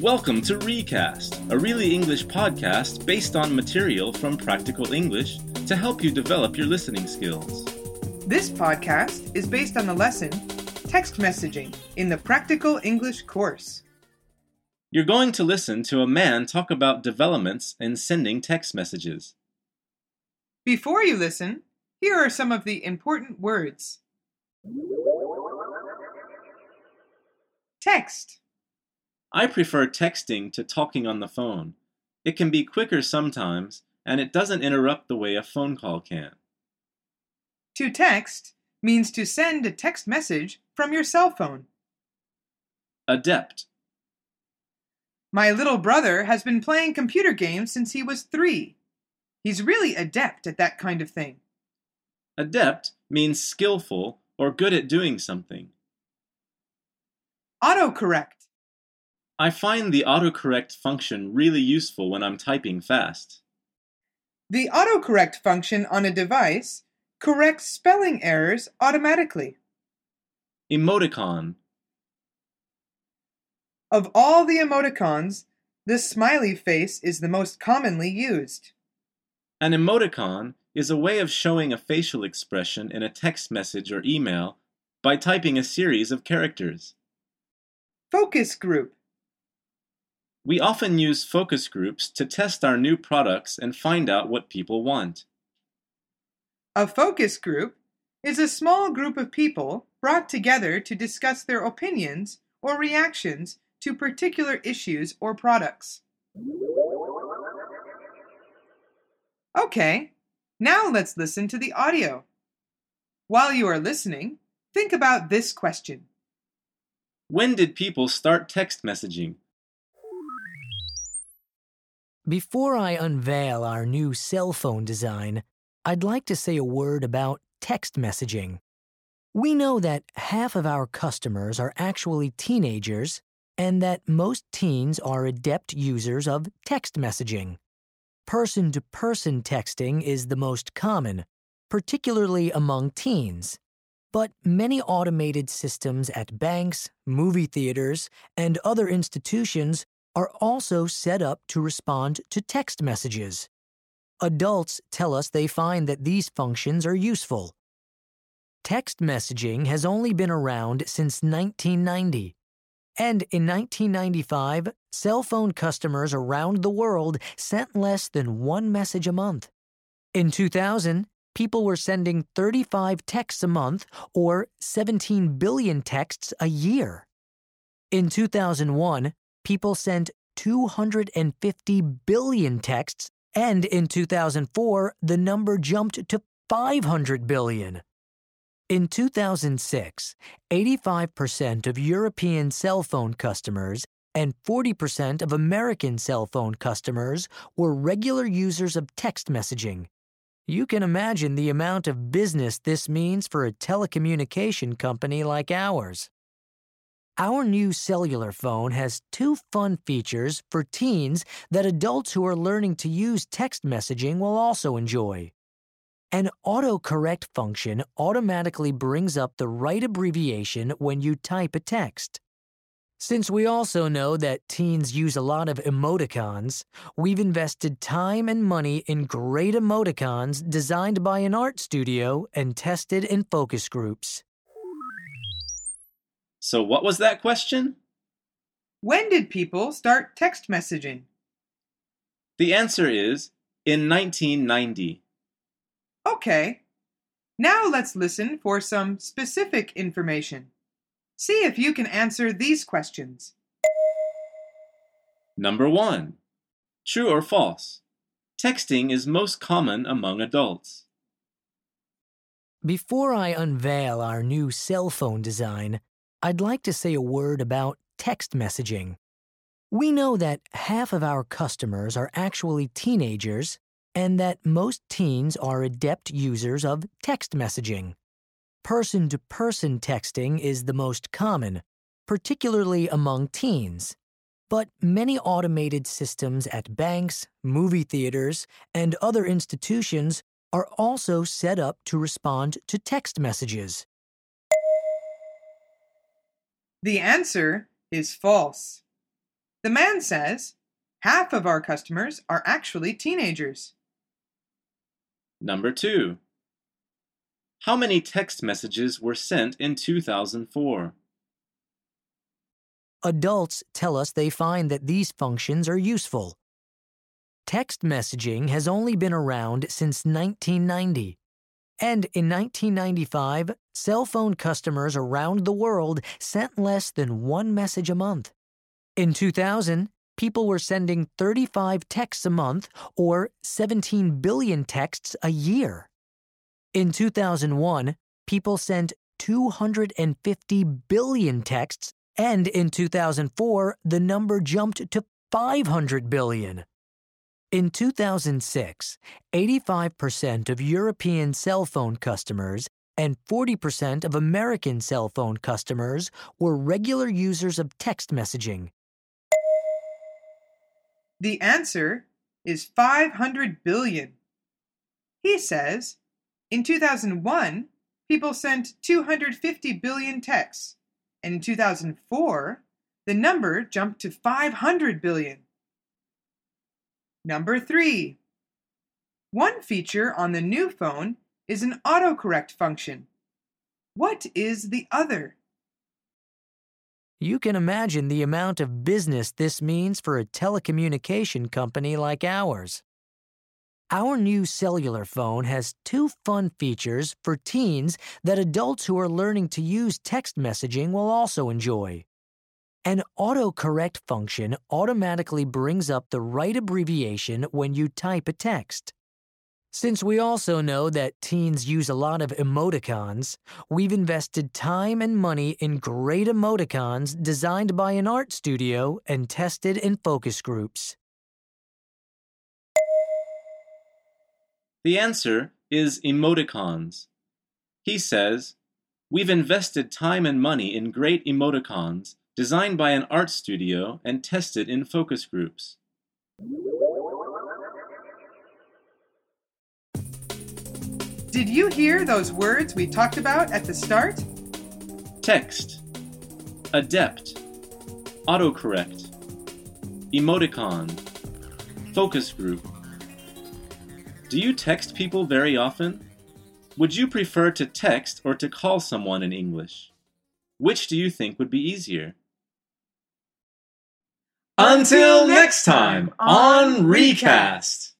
Welcome to Recast, a Really English podcast based on material from Practical English to help you develop your listening skills. This podcast is based on the lesson, Text Messaging, in the Practical English course. You're going to listen to a man talk about developments in sending text messages. Before you listen, here are some of the important words. Text. I prefer texting to talking on the phone. It can be quicker sometimes, and it doesn't interrupt the way a phone call can. To text means to send a text message from your cell phone. Adept. My little brother has been playing computer games since he was 3. He's really adept at that kind of thing. Adept means skillful or good at doing something. Autocorrect. I find the autocorrect function really useful when I'm typing fast. The autocorrect function on a device corrects spelling errors automatically. Emoticon. Of all the emoticons, this smiley face is the most commonly used. An emoticon is a way of showing a facial expression in a text message or email by typing a series of characters. Focus group. We often use focus groups to test our new products and find out what people want. A focus group is a small group of people brought together to discuss their opinions or reactions to particular issues or products. Okay, now let's listen to the audio. While you are listening, think about this question. When did people start text messaging? Before I unveil our new cell phone design, I'd like to say a word about text messaging. We know that half of our customers are actually teenagers and that most teens are adept users of text messaging. Person-to-person texting is the most common, particularly among teens. But many automated systems at banks, movie theaters, and other institutions are also set up to respond to text messages. Adults tell us they find that these functions are useful. Text messaging has only been around since 1990. And in 1995, cell phone customers around the world sent less than one message a month. In 2000, people were sending 35 texts a month, or 17 billion texts a year. In 2001, people sent 250 billion texts, and in 2004, the number jumped to 500 billion. In 2006, 85% of European cell phone customers and 40% of American cell phone customers were regular users of text messaging. You can imagine the amount of business this means for a telecommunication company like ours. Our new cellular phone has 2 fun features for teens that adults who are learning to use text messaging will also enjoy. An autocorrect function automatically brings up the right abbreviation when you type a text. Since we also know that teens use a lot of emoticons, we've invested time and money in great emoticons designed by an art studio and tested in focus groups. So what was that question? When did people start text messaging? The answer is in 1990. Okay. Now let's listen for some specific information. See if you can answer these questions. Number 1. True or false? Texting is most common among adults. Before I unveil our new cell phone design, I'd like to say a word about text messaging. We know that half of our customers are actually teenagers and that most teens are adept users of text messaging. Person-to-person texting is the most common, particularly among teens. But many automated systems at banks, movie theaters, and other institutions are also set up to respond to text messages. The answer is false. The man says, half of our customers are actually teenagers. Number 2. How many text messages were sent in 2004? Adults tell us they find that these functions are useful. Text messaging has only been around since 1990. And in 1995, cell phone customers around the world sent less than one message a month. In 2000, people were sending 35 texts a month or 17 billion texts a year. In 2001, people sent 250 billion texts, and in 2004, the number jumped to 500 billion. In 2006, 85% of European cell phone customers and 40% of American cell phone customers were regular users of text messaging. The answer is 500 billion. He says, in 2001, people sent 250 billion texts, and in 2004, the number jumped to 500 billion. Number 3. One feature on the new phone is an autocorrect function. What is the other? You can imagine the amount of business this means for a telecommunication company like ours. Our new cellular phone has two fun features for teens that adults who are learning to use text messaging will also enjoy. An autocorrect function automatically brings up the right abbreviation when you type a text. Since we also know that teens use a lot of emoticons, we've invested time and money in great emoticons designed by an art studio and tested in focus groups. The answer is emoticons. He says, "We've invested time and money in great emoticons designed by an art studio and tested in focus groups." Did you hear those words we talked about at the start? Text, adept, autocorrect, emoticon, focus group. Do you text people very often? Would you prefer to text or to call someone in English? Which do you think would be easier? Until next time on Recast!